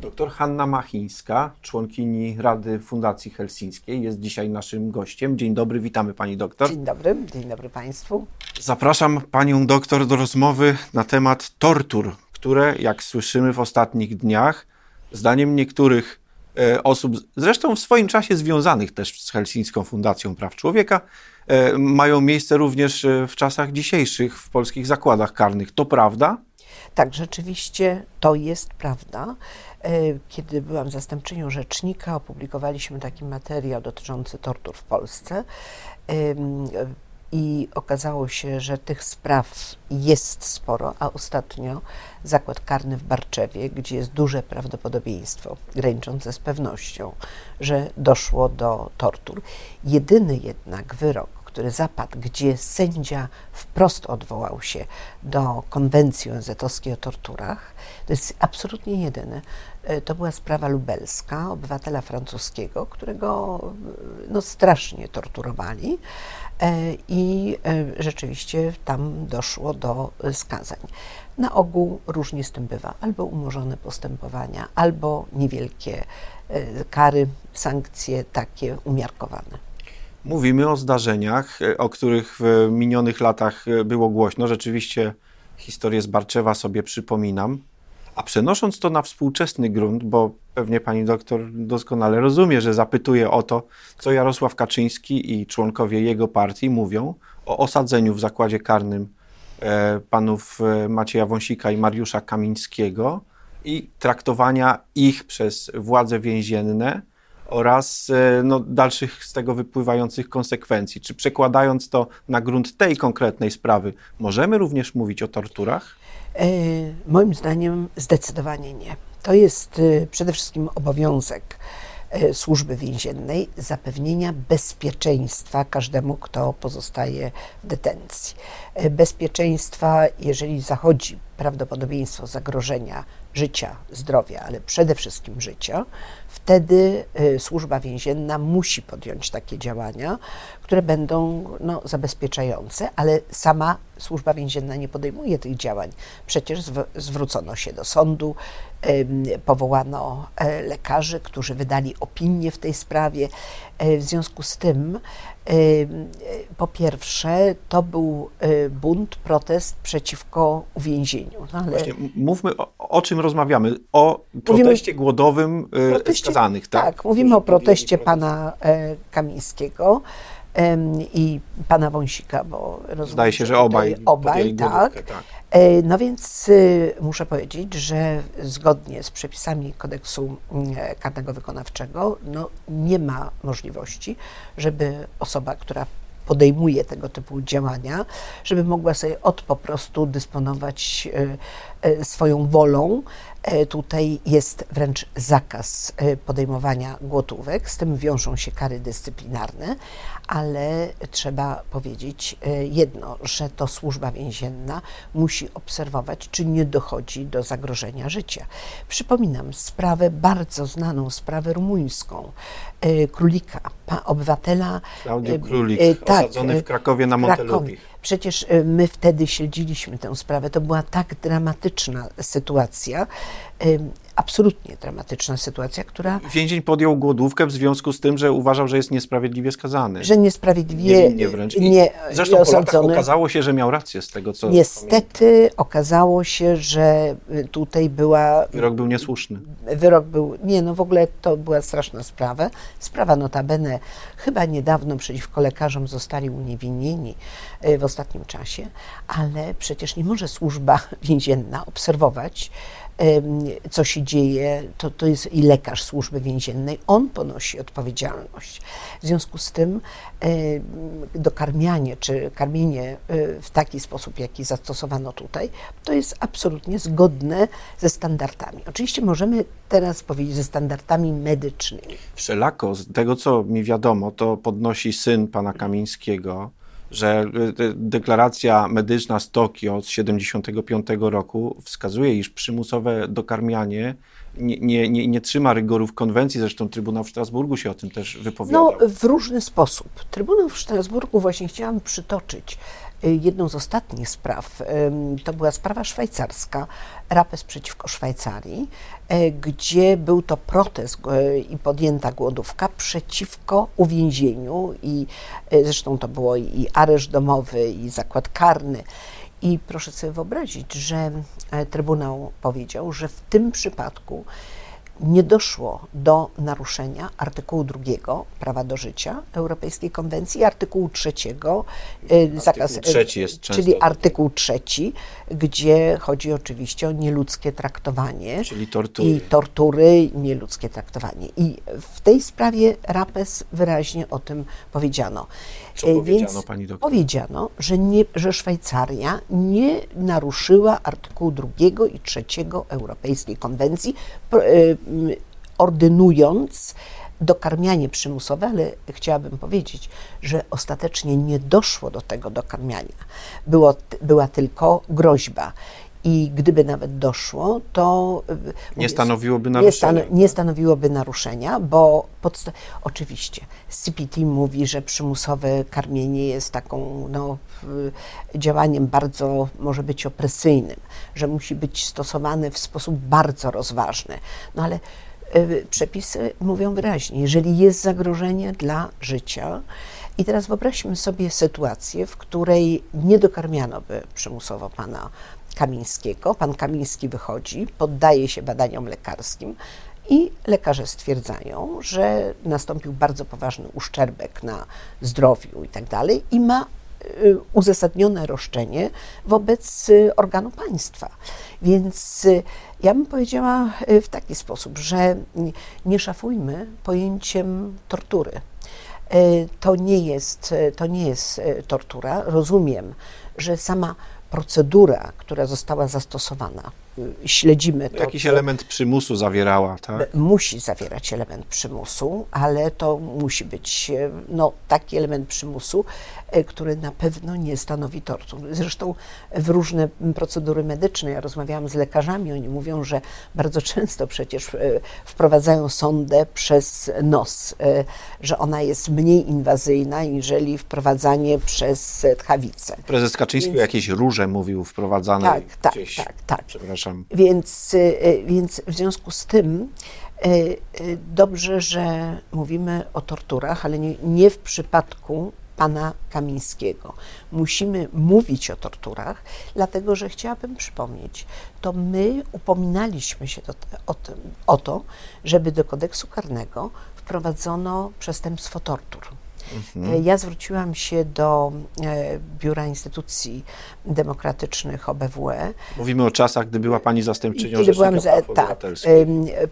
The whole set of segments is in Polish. Doktor Hanna Machińska, członkini Rady Fundacji Helsińskiej, jest dzisiaj naszym gościem. Dzień dobry, witamy pani doktor. Dzień dobry państwu. Zapraszam panią doktor do rozmowy na temat tortur, które, jak słyszymy w ostatnich dniach, zdaniem niektórych osób, zresztą w swoim czasie związanych też z Helsińską Fundacją Praw Człowieka, mają miejsce również w czasach dzisiejszych w polskich zakładach karnych. To prawda? Tak, rzeczywiście to jest prawda. Kiedy byłam zastępczynią rzecznika, opublikowaliśmy taki materiał dotyczący tortur w Polsce i okazało się, że tych spraw jest sporo, a ostatnio Zakład Karny w Barczewie, gdzie jest duże prawdopodobieństwo, graniczące z pewnością, że doszło do tortur. Jedyny jednak wyrok, który zapadł, gdzie sędzia wprost odwołał się do konwencji ONZ-owskiej o torturach, to jest absolutnie jedyne. To była sprawa lubelska, obywatela francuskiego, którego strasznie torturowali i rzeczywiście tam doszło do skazań. Na ogół różnie z tym bywa, albo umorzone postępowania, albo niewielkie kary, sankcje takie umiarkowane. Mówimy o zdarzeniach, o których w minionych latach było głośno. Rzeczywiście historię z Barczewa sobie przypominam. A przenosząc to na współczesny grunt, bo pewnie pani doktor doskonale rozumie, że zapytuje o to, co Jarosław Kaczyński i członkowie jego partii mówią o osadzeniu w zakładzie karnym panów Macieja Wąsika i Mariusza Kamińskiego i traktowania ich przez władze więzienne oraz dalszych z tego wypływających konsekwencji. Czy przekładając to na grunt tej konkretnej sprawy, możemy również mówić o torturach? Moim zdaniem zdecydowanie nie. To jest przede wszystkim obowiązek służby więziennej zapewnienia bezpieczeństwa każdemu, kto pozostaje w detencji. Bezpieczeństwa, jeżeli zachodzi prawdopodobieństwo zagrożenia życia, zdrowia, ale przede wszystkim życia, wtedy służba więzienna musi podjąć takie działania, które będą zabezpieczające, ale sama służba więzienna nie podejmuje tych działań. Przecież zwrócono się do sądu, powołano lekarzy, którzy wydali opinię w tej sprawie. W związku z tym, po pierwsze, to był bunt, protest przeciwko uwięzieniu. Ale właśnie, mówmy o czym rozmawiamy. O proteście głodowym skazanych. Tak, mówimy o proteście pana Kamińskiego i pana Wąsika, bo rozumiem, zdaje się, że obaj tak. No więc muszę powiedzieć, że zgodnie z przepisami kodeksu karnego wykonawczego nie ma możliwości, żeby osoba, która podejmuje tego typu działania, żeby mogła sobie po prostu dysponować swoją wolą. Tutaj jest wręcz zakaz podejmowania głodówek, z tym wiążą się kary dyscyplinarne, ale trzeba powiedzieć jedno, że to służba więzienna musi obserwować, czy nie dochodzi do zagrożenia życia. Przypominam sprawę, bardzo znaną sprawę rumuńską, Krulika, obywatela Claudiu Crulic, osadzony w Krakowie na Montelupich. Przecież my wtedy śledziliśmy tę sprawę, to była tak dramatyczna sytuacja, absolutnie dramatyczna sytuacja, która... Więzień podjął głodówkę w związku z tym, że uważał, że jest niesprawiedliwie skazany. Że niesprawiedliwie Zresztą po latach okazało się, że miał rację z tego, co... Niestety okazało się, że tutaj była... Wyrok był niesłuszny. W ogóle to była straszna sprawa. Sprawa notabene chyba niedawno przeciwko lekarzom zostali uniewinnieni w ostatnim czasie, ale przecież nie może służba więzienna obserwować, co się dzieje, to jest i lekarz służby więziennej, on ponosi odpowiedzialność. W związku z tym karmienie w taki sposób, jaki zastosowano tutaj, to jest absolutnie zgodne ze standardami. Oczywiście możemy teraz powiedzieć ze standardami medycznymi. Wszelako, z tego co mi wiadomo, to podnosi syn pana Kamińskiego, że deklaracja medyczna z Tokio z 75 roku wskazuje, iż przymusowe dokarmianie nie trzyma rygorów konwencji, zresztą Trybunał w Strasburgu się o tym też wypowiadał. W różny sposób. Trybunał w Strasburgu, właśnie chciałam przytoczyć jedną z ostatnich spraw, to była sprawa szwajcarska, rapes przeciwko Szwajcarii, gdzie był to protest i podjęta głodówka przeciwko uwięzieniu i zresztą to było i areszt domowy, i zakład karny. I proszę sobie wyobrazić, że Trybunał powiedział, że w tym przypadku nie doszło do naruszenia artykułu 2 prawa do życia Europejskiej Konwencji, artykułu 3 zakaz, czyli artykuł 3, gdzie chodzi oczywiście o nieludzkie traktowanie, czyli tortury. I tortury, nieludzkie traktowanie. I w tej sprawie rapes wyraźnie o tym powiedziano. Co powiedziano, więc pani doktor? Powiedziano, że Szwajcaria nie naruszyła artykułu 2 i 3 Europejskiej Konwencji, ordynując dokarmianie przymusowe, ale chciałabym powiedzieć, że ostatecznie nie doszło do tego dokarmiania. Była tylko groźba i gdyby nawet doszło, to nie stanowiłoby naruszenia, bo oczywiście CPT mówi, że przymusowe karmienie jest taką działaniem bardzo, może być opresyjnym, że musi być stosowane w sposób bardzo rozważny, no ale przepisy mówią wyraźnie, jeżeli jest zagrożenie dla życia. I teraz wyobraźmy sobie sytuację, w której nie dokarmiano by przymusowo pana Kamińskiego. Pan Kamiński wychodzi, poddaje się badaniom lekarskim i lekarze stwierdzają, że nastąpił bardzo poważny uszczerbek na zdrowiu i tak dalej i ma uzasadnione roszczenie wobec organu państwa. Więc ja bym powiedziała w taki sposób, że nie szafujmy pojęciem tortury. To nie jest tortura. Rozumiem, że sama procedura, która została zastosowana, śledzimy to. Jakiś element przymusu zawierała, tak? Musi zawierać element przymusu, ale to musi być taki element przymusu, który na pewno nie stanowi tortur. Zresztą w różne procedury medyczne, ja rozmawiałam z lekarzami, oni mówią, że bardzo często przecież wprowadzają sondę przez nos, że ona jest mniej inwazyjna, niżeli wprowadzanie przez tchawicę. Prezes Kaczyński jakieś róże mówił wprowadzane gdzieś. Tak. Przepraszam. Więc w związku z tym dobrze, że mówimy o torturach, ale nie w przypadku pana Kamińskiego. Musimy mówić o torturach, dlatego że chciałabym przypomnieć, to my upominaliśmy się o to, żeby do kodeksu karnego wprowadzono przestępstwo tortur. Ja zwróciłam się do Biura Instytucji Demokratycznych OBWE. Mówimy o czasach, gdy była pani zastępczynią Rzecznika Praw Obywatelskich.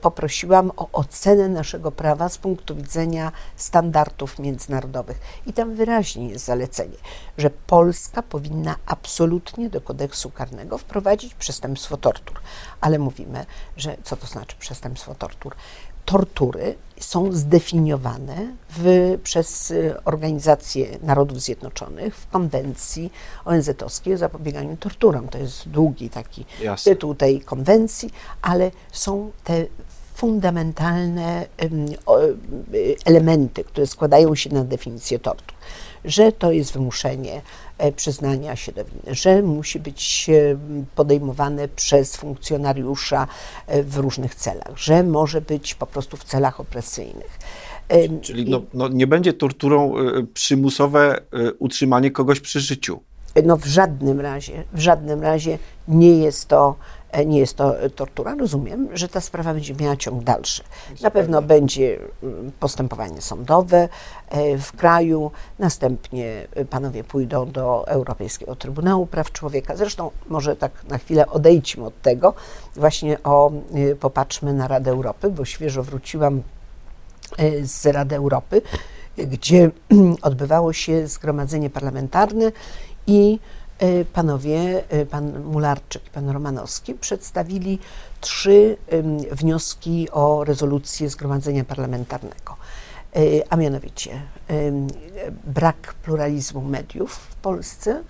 Poprosiłam o ocenę naszego prawa z punktu widzenia standardów międzynarodowych. I tam wyraźnie jest zalecenie, że Polska powinna absolutnie do kodeksu karnego wprowadzić przestępstwo tortur. Ale mówimy, że co to znaczy przestępstwo tortur? Tortury są zdefiniowane przez Organizację Narodów Zjednoczonych w konwencji ONZ-owskiej o zapobieganiu torturom. To jest długi taki tytuł tej konwencji, ale są te fundamentalne elementy, które składają się na definicję tortur. Że to jest wymuszenie przyznania się do winy, że musi być podejmowane przez funkcjonariusza w różnych celach, że może być po prostu w celach opresyjnych. Czyli nie będzie torturą przymusowe utrzymanie kogoś przy życiu? W żadnym razie nie jest to tortura. Rozumiem, że ta sprawa będzie miała ciąg dalszy. Na pewno będzie postępowanie sądowe w kraju, następnie panowie pójdą do Europejskiego Trybunału Praw Człowieka. Zresztą może tak na chwilę odejdźmy od tego. Właśnie popatrzmy na Radę Europy, bo świeżo wróciłam z Rady Europy, gdzie odbywało się Zgromadzenie Parlamentarne i panowie, pan Mularczyk, pan Romanowski przedstawili 3 wnioski o rezolucję Zgromadzenia Parlamentarnego, a mianowicie brak pluralizmu mediów w Polsce,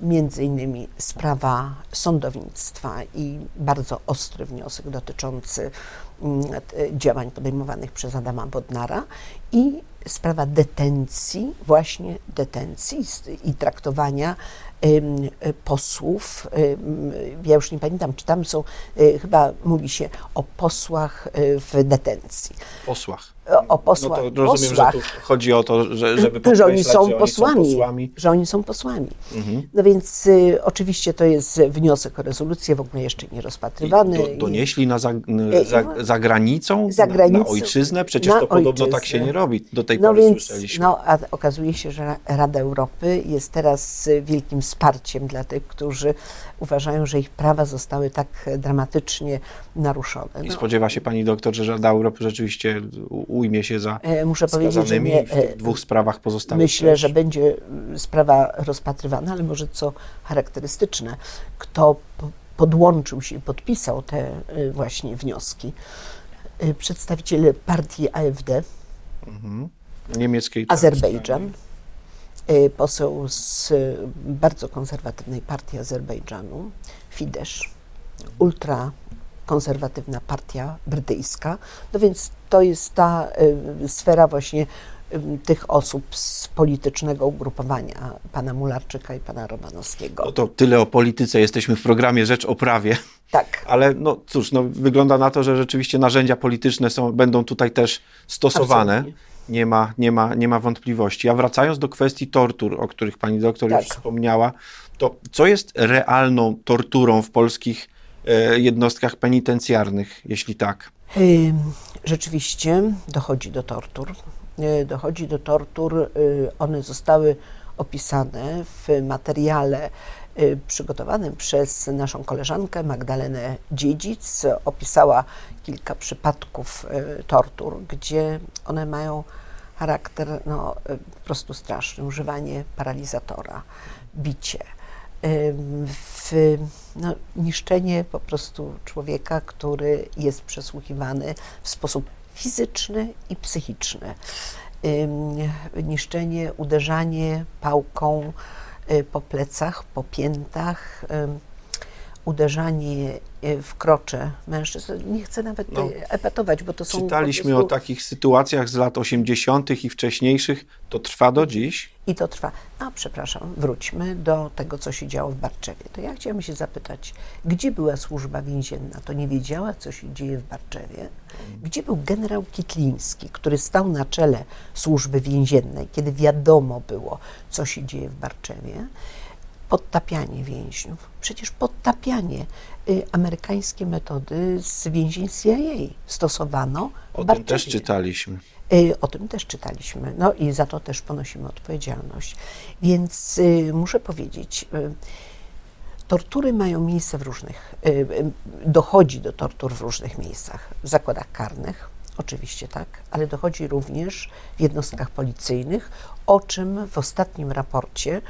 między innymi sprawa sądownictwa i bardzo ostry wniosek dotyczący działań podejmowanych przez Adama Bodnara i sprawa detencji, właśnie detencji i traktowania posłów. Ja już nie pamiętam, czy tam są, chyba mówi się o posłach w detencji. Posłach. O posłach. No to rozumiem, posłach, że tu chodzi o to, że oni są posłami. Mhm. No więc oczywiście to jest wniosek o rezolucję, w ogóle jeszcze nie rozpatrywany. Donieśli za granicą? Na ojczyznę? Przecież to podobno tak się nie robi. Do tej pory słyszeliśmy. No a okazuje się, że Rada Europy jest teraz wielkim wsparciem dla tych, którzy uważają, że ich prawa zostały tak dramatycznie naruszone. I spodziewa się pani doktor, że Rada Europy rzeczywiście ujmie się za skazanymi w tych dwóch sprawach pozostałych? Myślę, też, że będzie sprawa rozpatrywana, ale może co charakterystyczne, kto podłączył się i podpisał te właśnie wnioski? Przedstawiciele partii AfD, niemieckiej, Azerbejdżan, poseł z bardzo konserwatywnej partii Azerbejdżanu, Fidesz, ultrakonserwatywna partia brytyjska. No więc to jest ta sfera właśnie tych osób z politycznego ugrupowania pana Mularczyka i pana Romanowskiego. No to tyle o polityce. Jesteśmy w programie Rzecz o Prawie. Tak. Ale no cóż, no, wygląda na to, że rzeczywiście narzędzia polityczne będą tutaj też stosowane. Absolutnie. Nie ma wątpliwości. A wracając do kwestii tortur, o których pani doktor już wspomniała, to co jest realną torturą w polskich jednostkach penitencjarnych, jeśli tak? Rzeczywiście dochodzi do tortur. One zostały opisane w materiale przygotowanym przez naszą koleżankę Magdalenę Dziedzic. Opisała kilka przypadków tortur, gdzie one mają charakter no, po prostu straszny. Używanie paralizatora, bicie, niszczenie po prostu człowieka, który jest przesłuchiwany w sposób fizyczny i psychiczny. Niszczenie, uderzanie pałką po plecach, po piętach, uderzanie w krocze mężczyzn. Nie chcę nawet epatować, bo to są... Czytaliśmy o takich sytuacjach z lat 80. i wcześniejszych. To trwa do dziś? I to trwa. Wróćmy do tego, co się działo w Barczewie. To ja chciałam się zapytać, gdzie była służba więzienna? To nie wiedziała, co się dzieje w Barczewie. Gdzie był generał Kitliński, który stał na czele służby więziennej, kiedy wiadomo było, co się dzieje w Barczewie? Podtapianie więźniów. Przecież podtapianie, amerykańskie metody z więzień CIA stosowano w Barczewie. O tym też czytaliśmy. No i za to też ponosimy odpowiedzialność. Więc muszę powiedzieć, tortury mają miejsce w różnych, dochodzi do tortur w różnych miejscach. W zakładach karnych, oczywiście tak, ale dochodzi również w jednostkach policyjnych, o czym w ostatnim raporcie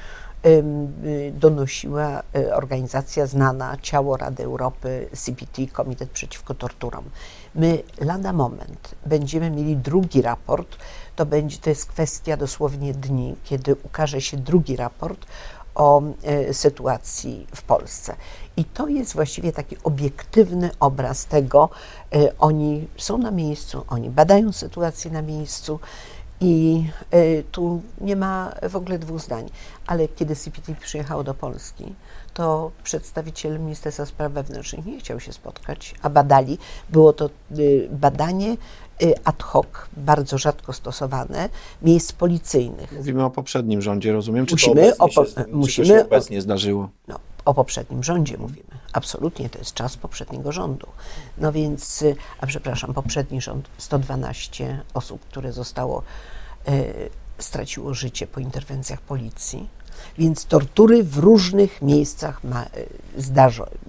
donosiła organizacja znana, ciało Rady Europy, CPT, Komitet Przeciwko Torturom. My lada moment będziemy mieli drugi raport, to jest kwestia dosłownie dni, kiedy ukaże się drugi raport o sytuacji w Polsce. I to jest właściwie taki obiektywny obraz tego, oni są na miejscu, oni badają sytuację na miejscu, i tu nie ma w ogóle dwóch zdań, ale kiedy CPT przyjechało do Polski, to przedstawiciel Ministerstwa Spraw Wewnętrznych nie chciał się spotkać, a badali. Było to badanie ad hoc, bardzo rzadko stosowane, miejsc policyjnych. Mówimy o poprzednim rządzie, rozumiem? Czy to się obecnie zdarzyło? No, o poprzednim rządzie mówimy. Absolutnie, to jest czas poprzedniego rządu. No więc, poprzedni rząd, 112 osób, które straciło życie po interwencjach policji. Więc tortury w różnych miejscach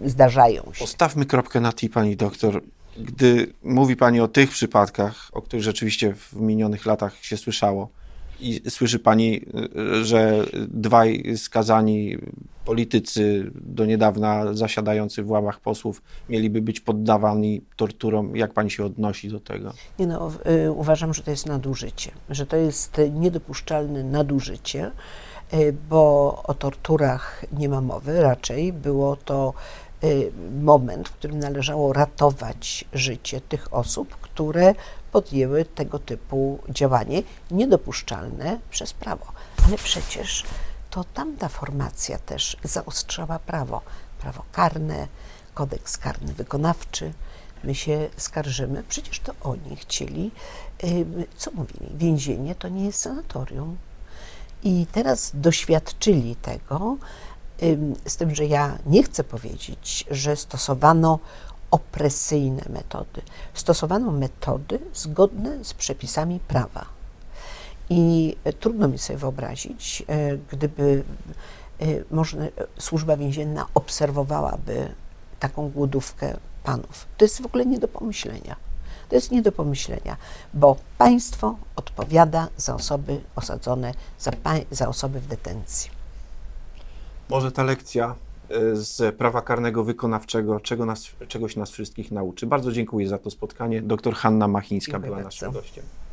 zdarzają się. Postawmy kropkę na i, pani doktor. Gdy mówi pani o tych przypadkach, o których rzeczywiście w minionych latach się słyszało, i słyszy pani, że dwaj skazani politycy do niedawna zasiadający w ławach posłów mieliby być poddawani torturom. Jak pani się odnosi do tego? Uważam, że to jest nadużycie, że to jest niedopuszczalne nadużycie, bo o torturach nie ma mowy raczej. Było to moment, w którym należało ratować życie tych osób, które podjęły tego typu działanie niedopuszczalne przez prawo. Ale przecież to tamta formacja też zaostrzała prawo. Prawo karne, kodeks karny wykonawczy. My się skarżymy, przecież to oni chcieli, co mówili, więzienie to nie jest sanatorium. I teraz doświadczyli tego, z tym, że ja nie chcę powiedzieć, że stosowano opresyjne metody. Stosowano metody zgodne z przepisami prawa. I trudno mi sobie wyobrazić, gdyby służba więzienna obserwowałaby taką głodówkę panów. To jest w ogóle nie do pomyślenia. To jest nie do pomyślenia, bo państwo odpowiada za osoby osadzone, za osoby w detencji. Może ta lekcja z prawa karnego wykonawczego czegoś nas wszystkich nauczy. Bardzo dziękuję za to spotkanie. Doktor Hanna Machińska była naszym gościem.